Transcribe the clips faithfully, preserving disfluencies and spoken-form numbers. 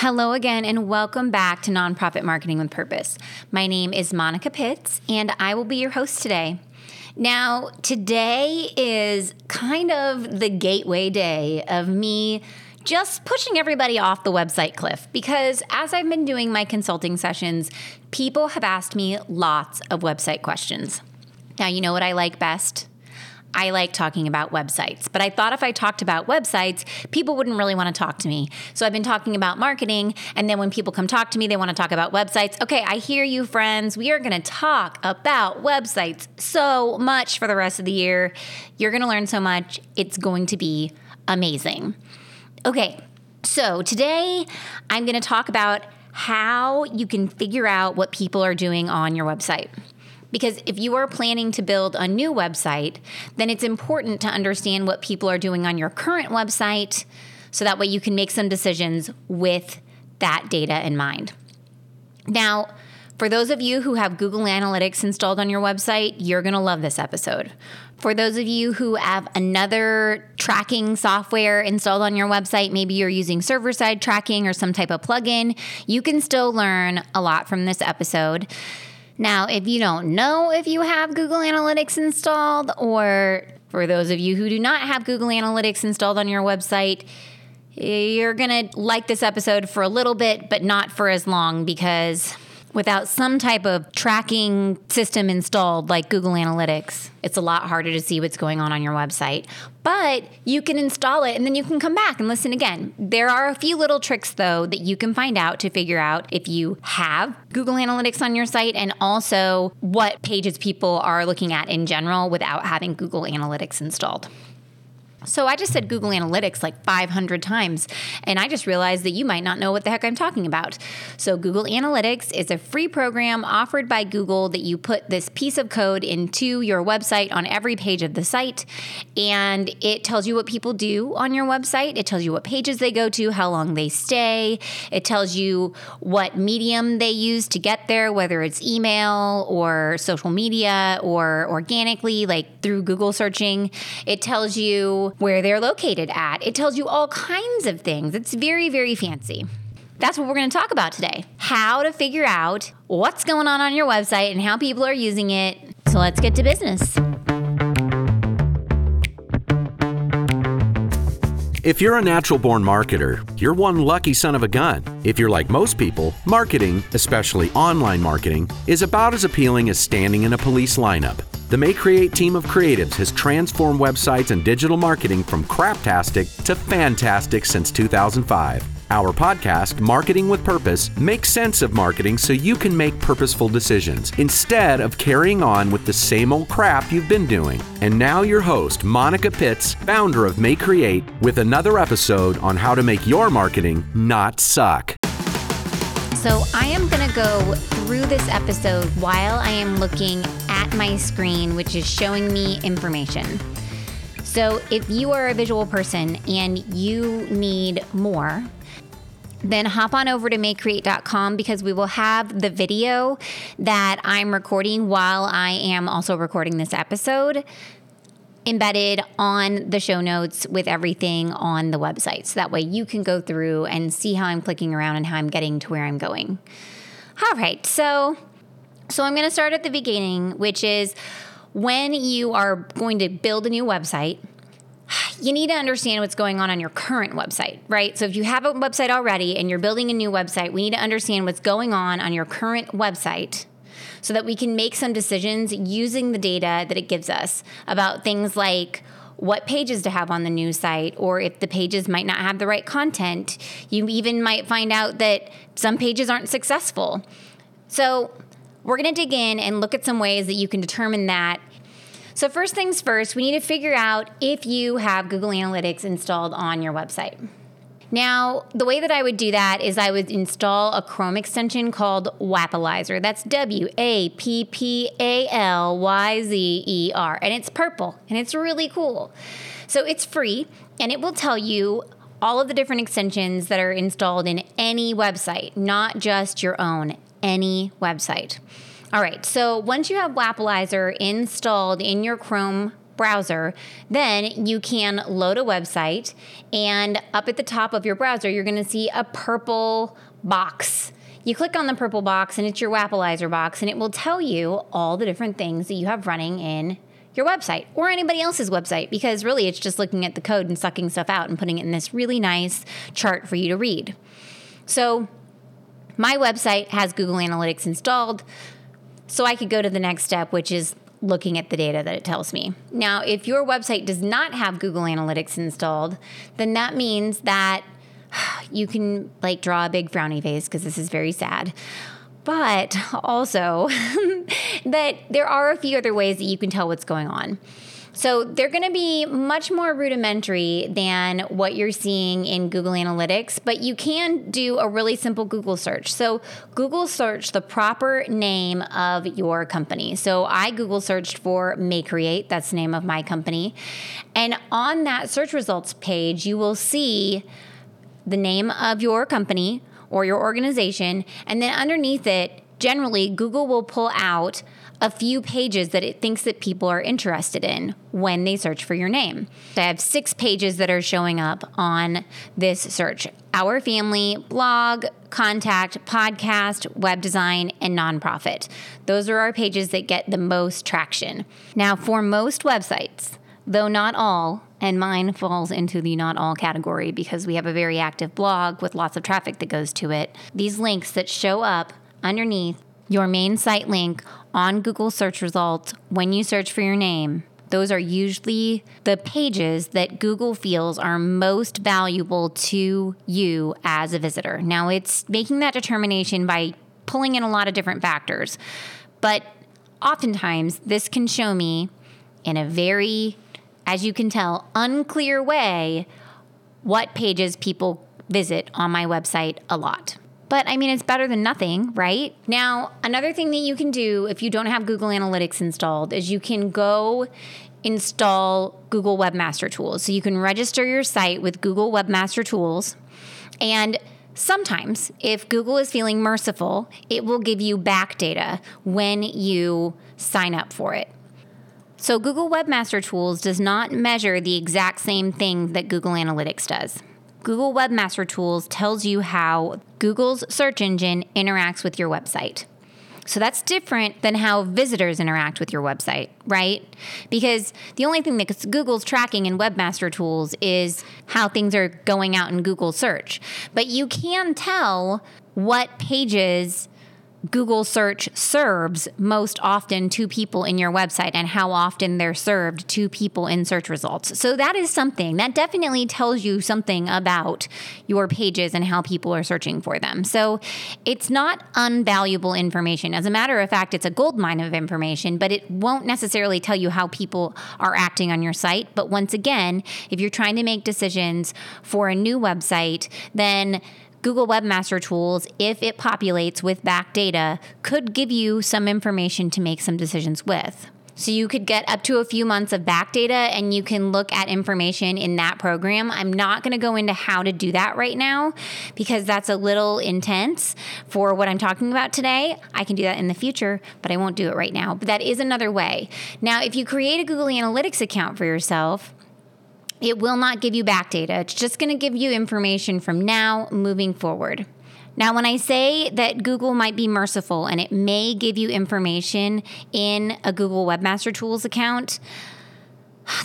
Hello again, and welcome back to Nonprofit Marketing with Purpose. My name is Monica Pitts, and I will be your host today. Now, today is kind of the gateway day of me just pushing everybody off the website cliff, because as I've been doing my consulting sessions, people have asked me lots of website questions. Now, you know what I like best? I like talking about websites, but I thought if I talked about websites, people wouldn't really want to talk to me. So I've been talking about marketing, and then when people come talk to me, they want to talk about websites. Okay, I hear you, friends. We are going to talk about websites so much for the rest of the year. You're going to learn so much. It's going to be amazing. Okay, so today I'm going to talk about how you can figure out what people are doing on your website. Because if you are planning to build a new website, then it's important to understand what people are doing on your current website, so that way you can make some decisions with that data in mind. Now, for those of you who have Google Analytics installed on your website, you're going to love this episode. For those of you who have another tracking software installed on your website, maybe you're using server-side tracking or some type of plugin, you can still learn a lot from this episode. Now, if you don't know if you have Google Analytics installed, or for those of you who do not have Google Analytics installed on your website, you're going to like this episode for a little bit, but not for as long, because without some type of tracking system installed like Google Analytics, it's a lot harder to see what's going on on your website. But you can install it, and then you can come back and listen again. There are a few little tricks, though, that you can find out to figure out if you have Google Analytics on your site, and also what pages people are looking at in general without having Google Analytics installed. So I just said Google Analytics like five hundred times, and I just realized that you might not know what the heck I'm talking about. So Google Analytics is a free program offered by Google that you put this piece of code into your website on every page of the site, and it tells you what people do on your website. It tells you what pages they go to, how long they stay. It tells you what medium they use to get there, whether it's email or social media or organically, like through Google searching. It tells you where they're located at. It tells you all kinds of things. It's very, very fancy. That's what we're going to talk about today. How to figure out what's going on on your website and how people are using it. So let's get to business. If you're a natural-born marketer, you're one lucky son of a gun. If you're like most people, marketing, especially online marketing, is about as appealing as standing in a police lineup. The MayeCreate team of creatives has transformed websites and digital marketing from craptastic to fantastic since two thousand five. Our podcast, Marketing with Purpose, makes sense of marketing so you can make purposeful decisions instead of carrying on with the same old crap you've been doing. And now your host, Monica Pitts, founder of MayeCreate, with another episode on how to make your marketing not suck. So I am going to go through this episode while I am looking at my screen, which is showing me information. So if you are a visual person and you need more, then hop on over to MayeCreate dot com, because we will have the video that I'm recording while I am also recording this episode embedded on the show notes with everything on the website. So that way you can go through and see how I'm clicking around and how I'm getting to where I'm going. All right, so, so I'm going to start at the beginning, which is when you are going to build a new website, you need to understand what's going on on your current website, right? So if you have a website already and you're building a new website, we need to understand what's going on on your current website, so that we can make some decisions using the data that it gives us about things like what pages to have on the new site, or if the pages might not have the right content. You even might find out that some pages aren't successful. So we're going to dig in and look at some ways that you can determine that. So first things first, we need to figure out if you have Google Analytics installed on your website. Now, the way that I would do that is I would install a Chrome extension called Wappalyzer. That's W A P P A L Y Z E R. And it's purple, and it's really cool. So it's free, and it will tell you all of the different extensions that are installed in any website, not just your own, any website. All right, so once you have Wappalyzer installed in your Chrome browser, then you can load a website, and up at the top of your browser, you're going to see a purple box. You click on the purple box, and it's your Wappalyzer box, and it will tell you all the different things that you have running in your website or anybody else's website, because really it's just looking at the code and sucking stuff out and putting it in this really nice chart for you to read. So my website has Google Analytics installed, so I could go to the next step, which is looking at the data that it tells me. Now, if your website does not have Google Analytics installed, then that means that you can like draw a big frowny face, because this is very sad. But also that there are a few other ways that you can tell what's going on. So they're going to be much more rudimentary than what you're seeing in Google Analytics, but you can do a really simple Google search. So Google search the proper name of your company. So I Google searched for MayeCreate, that's the name of my company. And on that search results page, you will see the name of your company or your organization, and then underneath it, generally, Google will pull out a few pages that it thinks that people are interested in when they search for your name. I have six pages that are showing up on this search: Our Family, Blog, Contact, Podcast, Web Design, and Nonprofit. Those are our pages that get the most traction. Now, for most websites, though not all, and mine falls into the not all category because we have a very active blog with lots of traffic that goes to it, these links that show up underneath your main site link on Google search results when you search for your name, those are usually the pages that Google feels are most valuable to you as a visitor. Now, it's making that determination by pulling in a lot of different factors, but oftentimes this can show me in a very, as you can tell, unclear way what pages people visit on my website a lot. But I mean, it's better than nothing, right? Now, another thing that you can do if you don't have Google Analytics installed is you can go install Google Webmaster Tools. So you can register your site with Google Webmaster Tools. And sometimes, if Google is feeling merciful, it will give you back data when you sign up for it. So Google Webmaster Tools does not measure the exact same thing that Google Analytics does. Google Webmaster Tools tells you how Google's search engine interacts with your website. So that's different than how visitors interact with your website, right? Because the only thing that Google's tracking in Webmaster Tools is how things are going out in Google search. But you can tell what pages Google search serves most often to people in your website and how often they're served to people in search results. So that is something that definitely tells you something about your pages and how people are searching for them. So it's not invaluable information. As a matter of fact, it's a goldmine of information, but it won't necessarily tell you how people are acting on your site. But once again, if you're trying to make decisions for a new website, then Google Webmaster Tools, if it populates with back data, could give you some information to make some decisions with. So you could get up to a few months of back data and you can look at information in that program. I'm not going to go into how to do that right now because that's a little intense for what I'm talking about today. I can do that in the future, but I won't do it right now. But that is another way. Now, if you create a Google Analytics account for yourself, it will not give you back data. It's just going to give you information from now moving forward. Now, when I say that Google might be merciful and it may give you information in a Google Webmaster Tools account,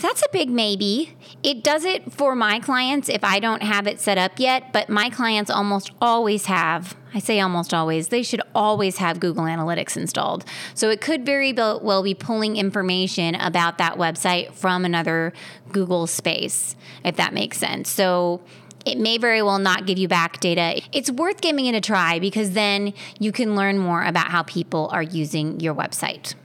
that's a big maybe. It does it for my clients if I don't have it set up yet, but my clients almost always have, I say almost always, they should always have Google Analytics installed. So it could very well be pulling information about that website from another Google space, if that makes sense. So it may very well not give you back data. It's worth giving it a try because then you can learn more about how people are using your website.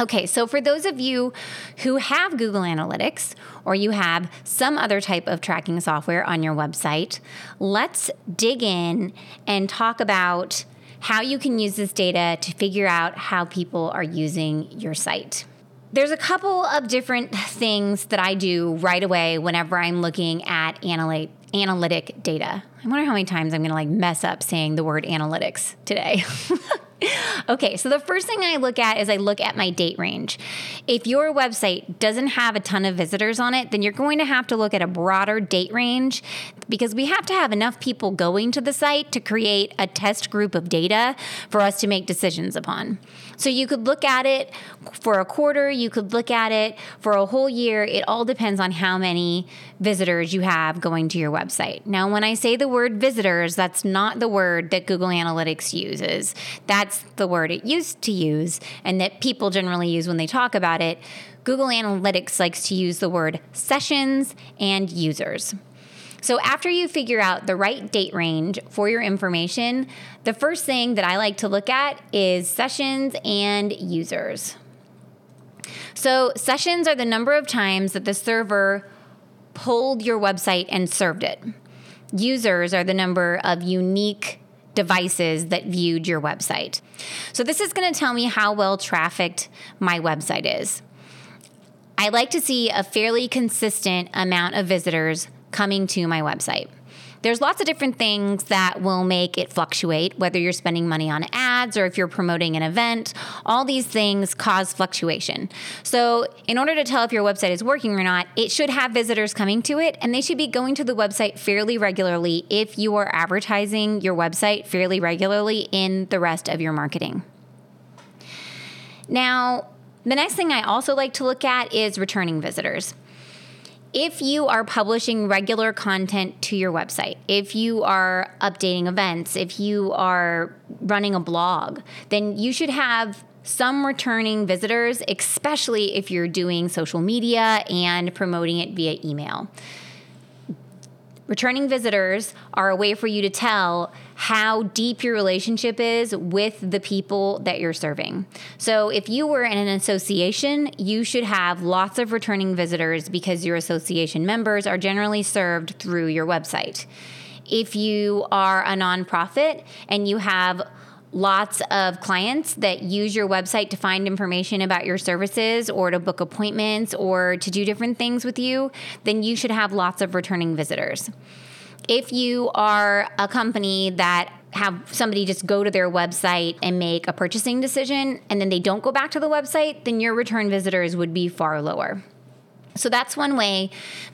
Okay, so for those of you who have Google Analytics or you have some other type of tracking software on your website, let's dig in and talk about how you can use this data to figure out how people are using your site. There's a couple of different things that I do right away whenever I'm looking at analy- analytic data. I wonder how many times I'm going to like mess up saying the word analytics today. Okay, so the first thing I look at is I look at my date range. If your website doesn't have a ton of visitors on it, then you're going to have to look at a broader date range, because we have to have enough people going to the site to create a test group of data for us to make decisions upon. So you could look at it for a quarter, you could look at it for a whole year. It all depends on how many visitors you have going to your website. Now, when I say the word visitors, that's not the word that Google Analytics uses. That's the word it used to use and that people generally use when they talk about it. Google Analytics likes to use the word sessions and users. So after you figure out the right date range for your information, the first thing that I like to look at is sessions and users. So sessions are the number of times that the server pulled your website and served it. Users are the number of unique devices that viewed your website. So this is going to tell me how well trafficked my website is. I like to see a fairly consistent amount of visitors coming to my website. There's lots of different things that will make it fluctuate, whether you're spending money on ads or if you're promoting an event. All these things cause fluctuation. So in order to tell if your website is working or not, it should have visitors coming to it, and they should be going to the website fairly regularly if you are advertising your website fairly regularly in the rest of your marketing. Now, the next thing I also like to look at is returning visitors. If you are publishing regular content to your website, if you are updating events, if you are running a blog, then you should have some returning visitors, especially if you're doing social media and promoting it via email. Returning visitors are a way for you to tell how deep your relationship is with the people that you're serving. So if you were in an association, you should have lots of returning visitors because your association members are generally served through your website. If you are a nonprofit and you have lots of clients that use your website to find information about your services or to book appointments or to do different things with you, then you should have lots of returning visitors. If you are a company that have somebody just go to their website and make a purchasing decision and then they don't go back to the website, then your return visitors would be far lower. So that's one way,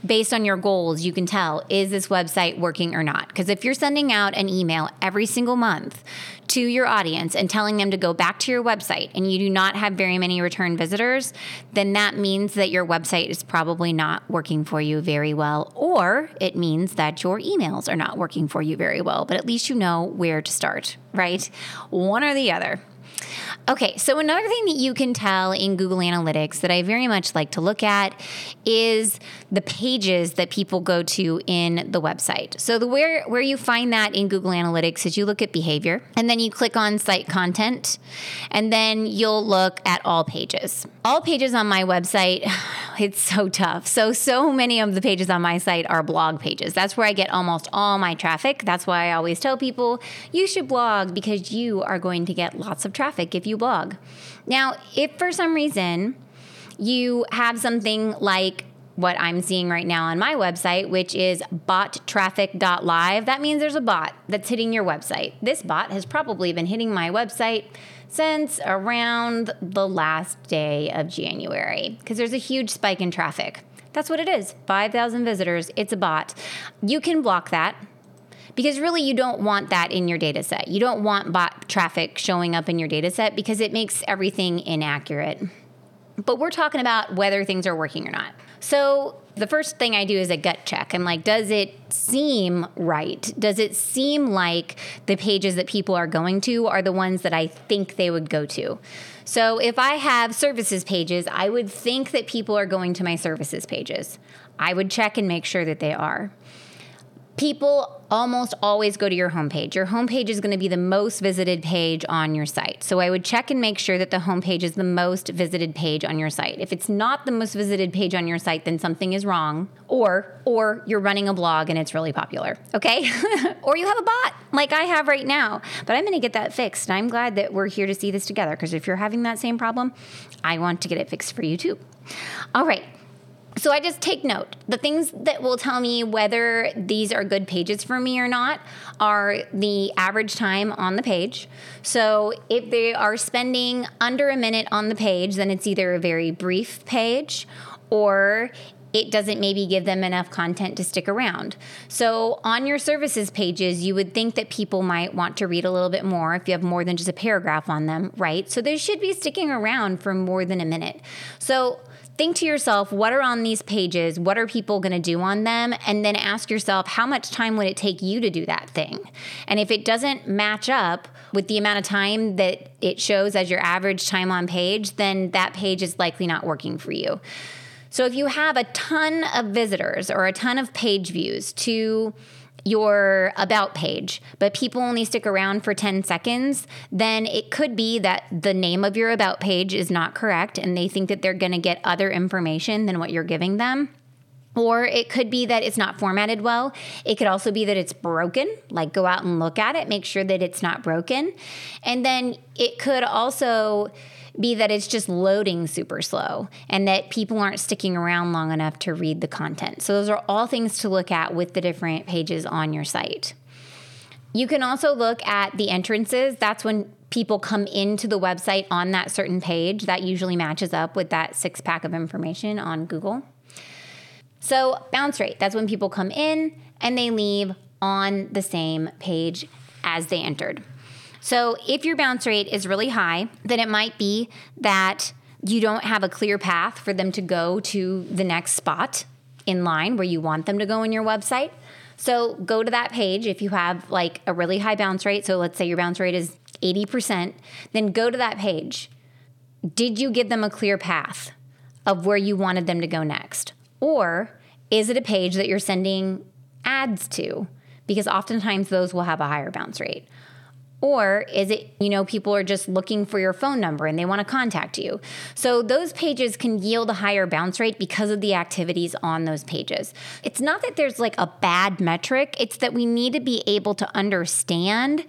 based on your goals, you can tell, is this website working or not? Because if you're sending out an email every single month to your audience and telling them to go back to your website and you do not have very many return visitors, then that means that your website is probably not working for you very well, or it means that your emails are not working for you very well, but at least you know where to start, right? One or the other. Okay, so another thing that you can tell in Google Analytics that I very much like to look at is the pages that people go to in the website. So the where, where you find that in Google Analytics is you look at behavior, and then you click on site content, and then you'll look at all pages. All pages on my website, it's so tough. So, so many of the pages on my site are blog pages. That's where I get almost all my traffic. That's why I always tell people, you should blog because you are going to get lots of traffic if you blog. Now, if for some reason you have something like what I'm seeing right now on my website, which is bot traffic dot live, that means there's a bot that's hitting your website. This bot has probably been hitting my website since around the last day of January because there's a huge spike in traffic. That's what it is, five thousand visitors, it's a bot. You can block that, because really you don't want that in your data set. You don't want bot traffic showing up in your data set because it makes everything inaccurate. But we're talking about whether things are working or not. So the first thing I do is a gut check. I'm like, does it seem right? Does it seem like the pages that people are going to are the ones that I think they would go to? So if I have services pages, I would think that people are going to my services pages. I would check and make sure that they are. People almost always go to your homepage. Your homepage is going to be the most visited page on your site. So I would check and make sure that the homepage is the most visited page on your site. If it's not the most visited page on your site, then something is wrong, or or you're running a blog and it's really popular, okay? Or you have a bot like I have right now. But I'm going to get that fixed. And I'm glad that we're here to see this together because if you're having that same problem, I want to get it fixed for you too. All right. So I just take note. The things that will tell me whether these are good pages for me or not are the average time on the page. So if they are spending under a minute on the page, then it's either a very brief page or it doesn't maybe give them enough content to stick around. So on your services pages, you would think that people might want to read a little bit more if you have more than just a paragraph on them, right? So they should be sticking around for more than a minute. So think to yourself, what are on these pages? What are people going to do on them? And then ask yourself, how much time would it take you to do that thing? And if it doesn't match up with the amount of time that it shows as your average time on page, then that page is likely not working for you. So if you have a ton of visitors or a ton of page views to your about page, but people only stick around for ten seconds, then it could be that the name of your about page is not correct and they think that they're going to get other information than what you're giving them. Or it could be that it's not formatted well. It could also be that it's broken, like go out and look at it, make sure that it's not broken. And then it could also be that it's just loading super slow and that people aren't sticking around long enough to read the content. So those are all things to look at with the different pages on your site. You can also look at the entrances. That's when people come into the website on that certain page. That usually matches up with that six pack of information on Google. So bounce rate, that's when people come in and they leave on the same page as they entered. So if your bounce rate is really high, then it might be that you don't have a clear path for them to go to the next spot in line where you want them to go on your website. So go to that page if you have like a really high bounce rate. So let's say your bounce rate is eighty percent, then go to that page. Did you give them a clear path of where you wanted them to go next? Or is it a page that you're sending ads to? Because oftentimes those will have a higher bounce rate. Or is it, you know, people are just looking for your phone number and they want to contact you. So those pages can yield a higher bounce rate because of the activities on those pages. It's not that there's like a bad metric. It's that we need to be able to understand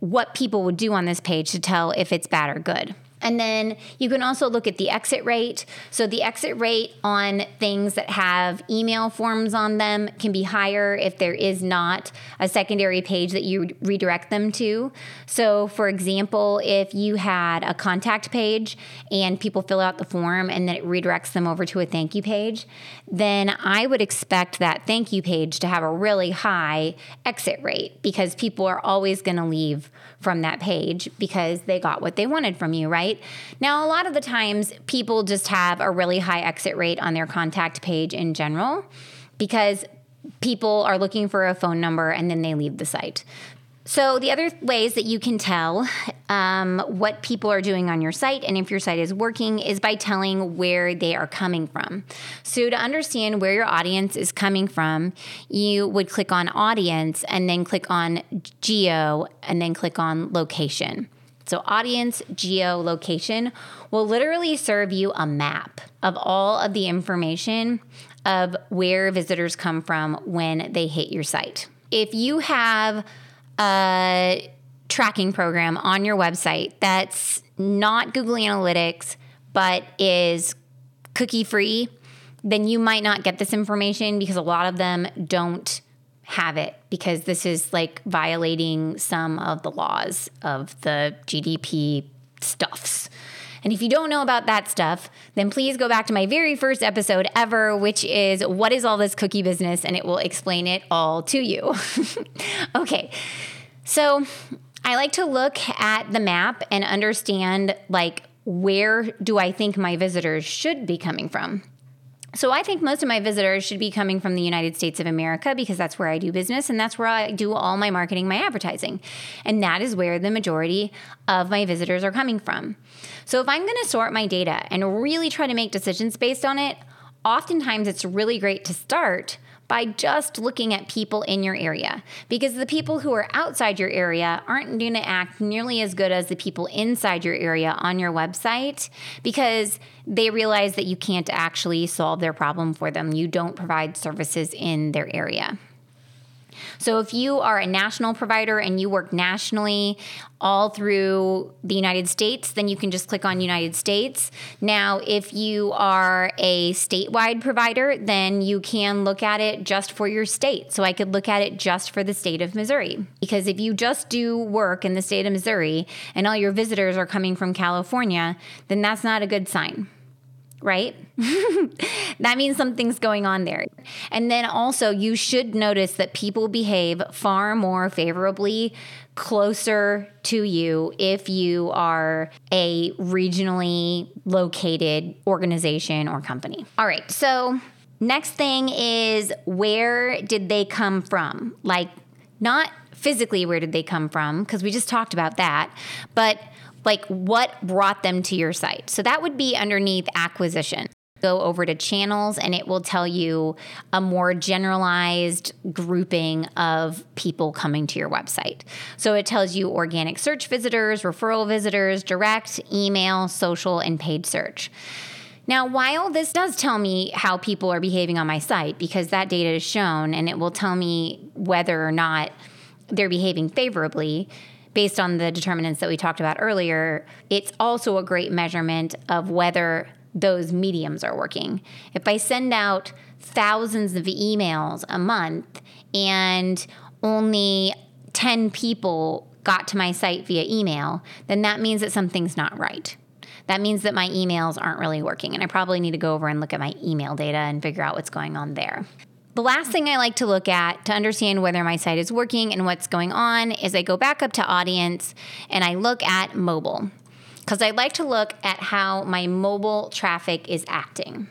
what people would do on this page to tell if it's bad or good. And then you can also look at the exit rate. So the exit rate on things that have email forms on them can be higher if there is not a secondary page that you redirect them to. So for example, if you had a contact page and people fill out the form and then it redirects them over to a thank you page, then I would expect that thank you page to have a really high exit rate because people are always going to leave from that page because they got what they wanted from you, right? Now, a lot of the times people just have a really high exit rate on their contact page in general because people are looking for a phone number and then they leave the site. So the other ways that you can tell um, what people are doing on your site and if your site is working is by telling where they are coming from. So to understand where your audience is coming from, you would click on audience and then click on geo and then click on location. So audience geolocation will literally serve you a map of all of the information of where visitors come from when they hit your site. If you have a tracking program on your website that's not Google Analytics but is cookie-free, then you might not get this information because a lot of them don't have it because this is like violating some of the laws of the G D P R stuffs. And if you don't know about that stuff, then please go back to my very first episode ever, which is what is all this cookie business? And it will explain it all to you. Okay. So I like to look at the map and understand like, where do I think my visitors should be coming from? So I think most of my visitors should be coming from the United States of America because that's where I do business and that's where I do all my marketing, my advertising. And that is where the majority of my visitors are coming from. So if I'm going to sort my data and really try to make decisions based on it, oftentimes it's really great to start by just looking at people in your area because the people who are outside your area aren't going to act nearly as good as the people inside your area on your website because they realize that you can't actually solve their problem for them. You don't provide services in their area. So if you are a national provider and you work nationally all through the United States, then you can just click on United States. Now, if you are a statewide provider, then you can look at it just for your state. So I could look at it just for the state of Missouri, because if you just do work in the state of Missouri and all your visitors are coming from California, then that's not a good sign, right? That means something's going on there. And then also you should notice that people behave far more favorably closer to you if you are a regionally located organization or company. All right. So next thing is, where did they come from? Like, not physically where did they come from, because we just talked about that, but like what brought them to your site. So that would be underneath acquisition. Go over to channels and it will tell you a more generalized grouping of people coming to your website. So it tells you organic search visitors, referral visitors, direct, email, social, and paid search. Now, while this does tell me how people are behaving on my site, because that data is shown and it will tell me whether or not they're behaving favorably, based on the determinants that we talked about earlier, it's also a great measurement of whether those mediums are working. If I send out thousands of emails a month and only ten people got to my site via email, then that means that something's not right. That means that my emails aren't really working, and I probably need to go over and look at my email data and figure out what's going on there. The last thing I like to look at to understand whether my site is working and what's going on is I go back up to audience and I look at mobile, because I like to look at how my mobile traffic is acting.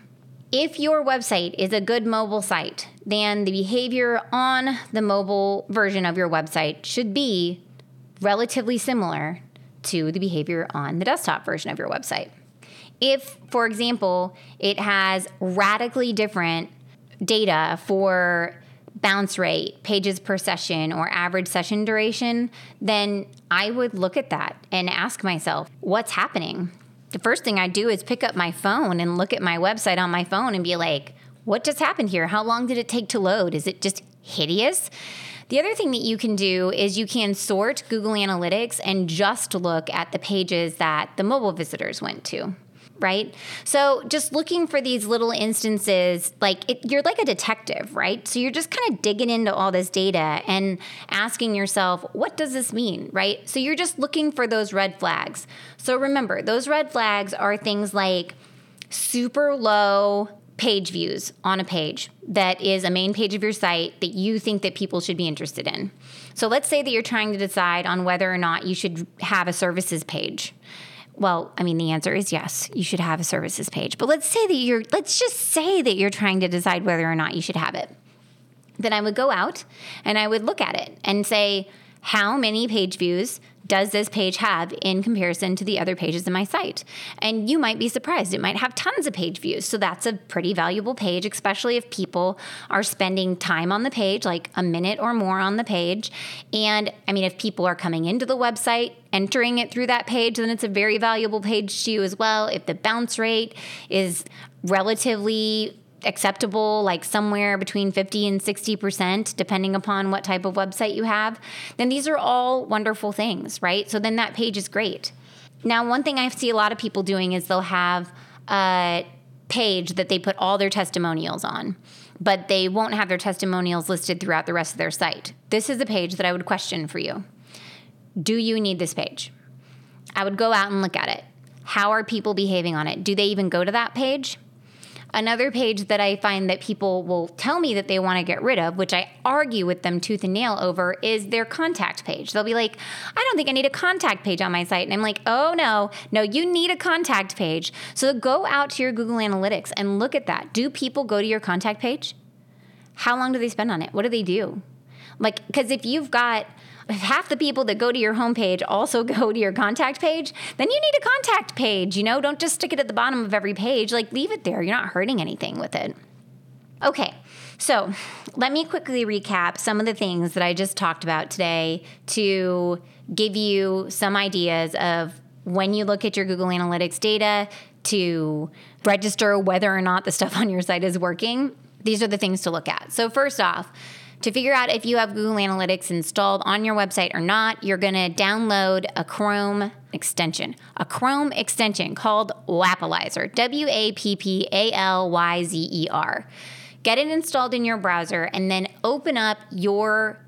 If your website is a good mobile site, then the behavior on the mobile version of your website should be relatively similar to the behavior on the desktop version of your website. If, for example, it has radically different data for bounce rate, pages per session, or average session duration, then I would look at that and ask myself, what's happening? The first thing I do is pick up my phone and look at my website on my phone and be like, what just happened here? How long did it take to load? Is it just hideous? The other thing that you can do is you can sort Google Analytics and just look at the pages that the mobile visitors went to. Right? So just looking for these little instances, like it, you're like a detective, right? So you're just kind of digging into all this data and asking yourself, what does this mean, right? So you're just looking for those red flags. So remember, those red flags are things like super low page views on a page that is a main page of your site that you think that people should be interested in. So let's say that you're trying to decide on whether or not you should have a services page. Well, I mean, the answer is yes, you should have a services page. But let's say that you're, let's just say that you're trying to decide whether or not you should have it. Then I would go out and I would look at it and say, how many page views does this page have in comparison to the other pages in my site? And you might be surprised. It might have tons of page views. So that's a pretty valuable page, especially if people are spending time on the page, like a minute or more on the page. And I mean, if people are coming into the website, entering it through that page, then it's a very valuable page to you as well. If the bounce rate is relatively acceptable, like somewhere between fifty and sixty percent, depending upon what type of website you have, then these are all wonderful things, right? So then that page is great. Now, one thing I see a lot of people doing is they'll have a page that they put all their testimonials on, but they won't have their testimonials listed throughout the rest of their site. This is a page that I would question for you. Do you need this page? I would go out and look at it. How are people behaving on it? Do they even go to that page? Another page that I find that people will tell me that they want to get rid of, which I argue with them tooth and nail over, is their contact page. They'll be like, I don't think I need a contact page on my site. And I'm like, oh, no, no, you need a contact page. So go out to your Google Analytics and look at that. Do people go to your contact page? How long do they spend on it? What do they do? Like, because if you've got if half the people that go to your homepage also go to your contact page, then you need a contact page. You know, don't just stick it at the bottom of every page. Like, leave it there. You're not hurting anything with it. Okay, so let me quickly recap some of the things that I just talked about today to give you some ideas of when you look at your Google Analytics data to register whether or not the stuff on your site is working. These are the things to look at. So first off, to figure out if you have Google Analytics installed on your website or not, you're going to download a Chrome extension, a Chrome extension called Wappalyzer, W A P P A L Y Z E R. Get it installed in your browser and then open up your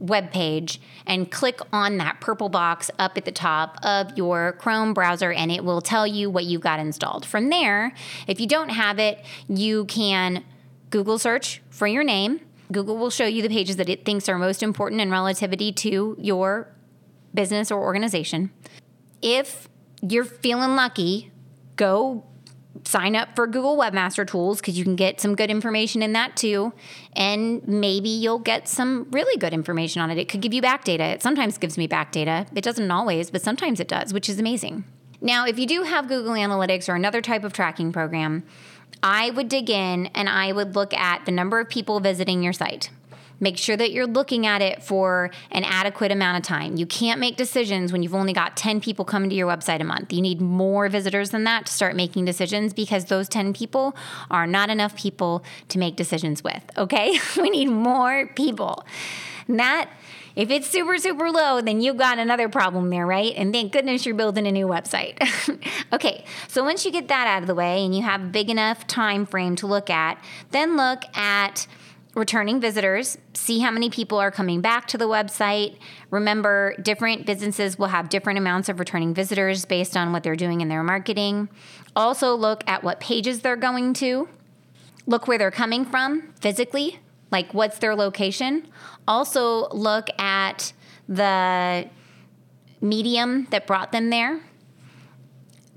web page and click on that purple box up at the top of your Chrome browser, and it will tell you what you've got installed. From there, if you don't have it, you can Google search for your name. Google will show you the pages that it thinks are most important in relativity to your business or organization. If you're feeling lucky, go sign up for Google Webmaster Tools, because you can get some good information in that too, and maybe you'll get some really good information on it. It could give you back data. It sometimes gives me back data. It doesn't always, but sometimes it does, which is amazing. Now, if you do have Google Analytics or another type of tracking program, I would dig in and I would look at the number of people visiting your site. Make sure that you're looking at it for an adequate amount of time. You can't make decisions when you've only got ten people coming to your website a month. You need more visitors than that to start making decisions, because those ten people are not enough people to make decisions with, okay? We need more people. And that, if it's super, super low, then you've got another problem there, right? And thank goodness you're building a new website. Okay, so once you get that out of the way and you have a big enough time frame to look at, then look at returning visitors, see how many people are coming back to the website. Remember, different businesses will have different amounts of returning visitors based on what they're doing in their marketing. Also look at what pages they're going to. Look where they're coming from physically, like what's their location. Also look at the medium that brought them there.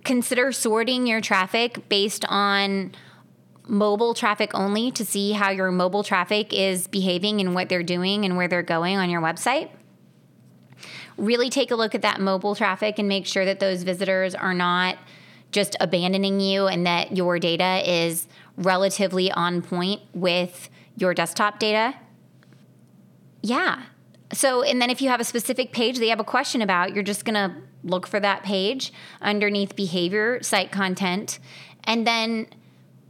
Consider sorting your traffic based on mobile traffic only, to see how your mobile traffic is behaving and what they're doing and where they're going on your website. Really take a look at that mobile traffic and make sure that those visitors are not just abandoning you, and that your data is relatively on point with your desktop data. Yeah. So, and then if you have a specific page that you have a question about, you're just going to look for that page underneath behavior, site content, and then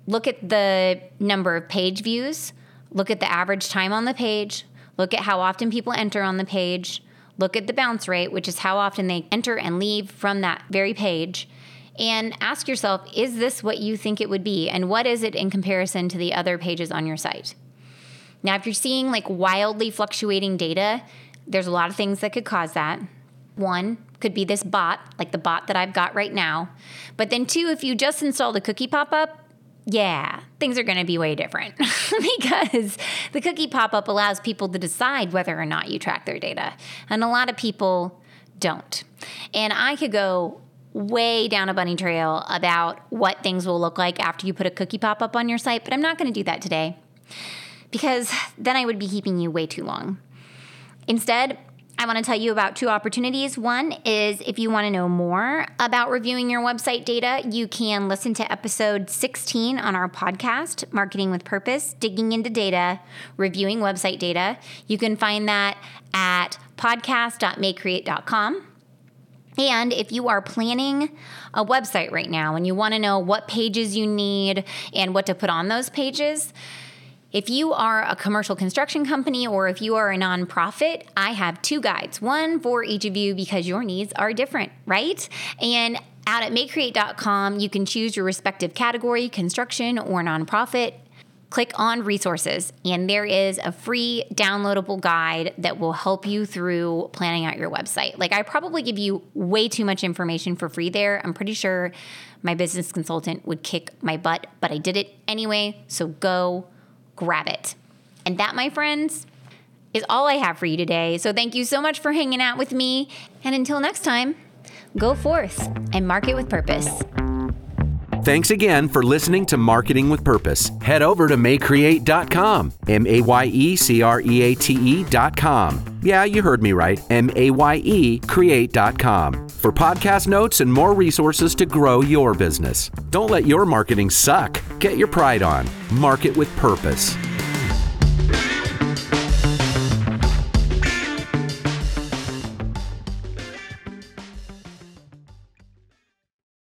look at the number of page views, look at the average time on the page, look at how often people enter on the page, look at the bounce rate, which is how often they enter and leave from that very page, and ask yourself, is this what you think it would be? And what is it in comparison to the other pages on your site? Now, if you're seeing like wildly fluctuating data, there's a lot of things that could cause that. One could be this bot, like the bot that I've got right now. But then two, if you just installed a cookie pop-up, yeah, things are going to be way different because the cookie pop-up allows people to decide whether or not you track their data. And a lot of people don't. And I could go way down a bunny trail about what things will look like after you put a cookie pop-up on your site, but I'm not going to do that today because then I would be keeping you way too long. Instead, I want to tell you about two opportunities. One is if you want to know more about reviewing your website data, you can listen to episode sixteen on our podcast, Marketing with Purpose, Digging into Data, Reviewing Website Data. You can find that at podcast dot may create dot com. And if you are planning a website right now and you want to know what pages you need and what to put on those pages, if you are a commercial construction company or if you are a nonprofit, I have two guides, one for each of you because your needs are different, right? And out at may create dot com, you can choose your respective category, construction or nonprofit. Click on resources, and there is a free downloadable guide that will help you through planning out your website. Like, I probably give you way too much information for free there. I'm pretty sure my business consultant would kick my butt, but I did it anyway, so go grab it. And that, my friends, is all I have for you today. So thank you so much for hanging out with me. And until next time, go forth and market with purpose. Thanks again for listening to Marketing with Purpose. Head over to may create dot com, M A Y E C R E A T E dot com. Yeah, you heard me right, M A Y E create dot com. For podcast notes and more resources to grow your business. Don't let your marketing suck. Get your pride on. Market with Purpose.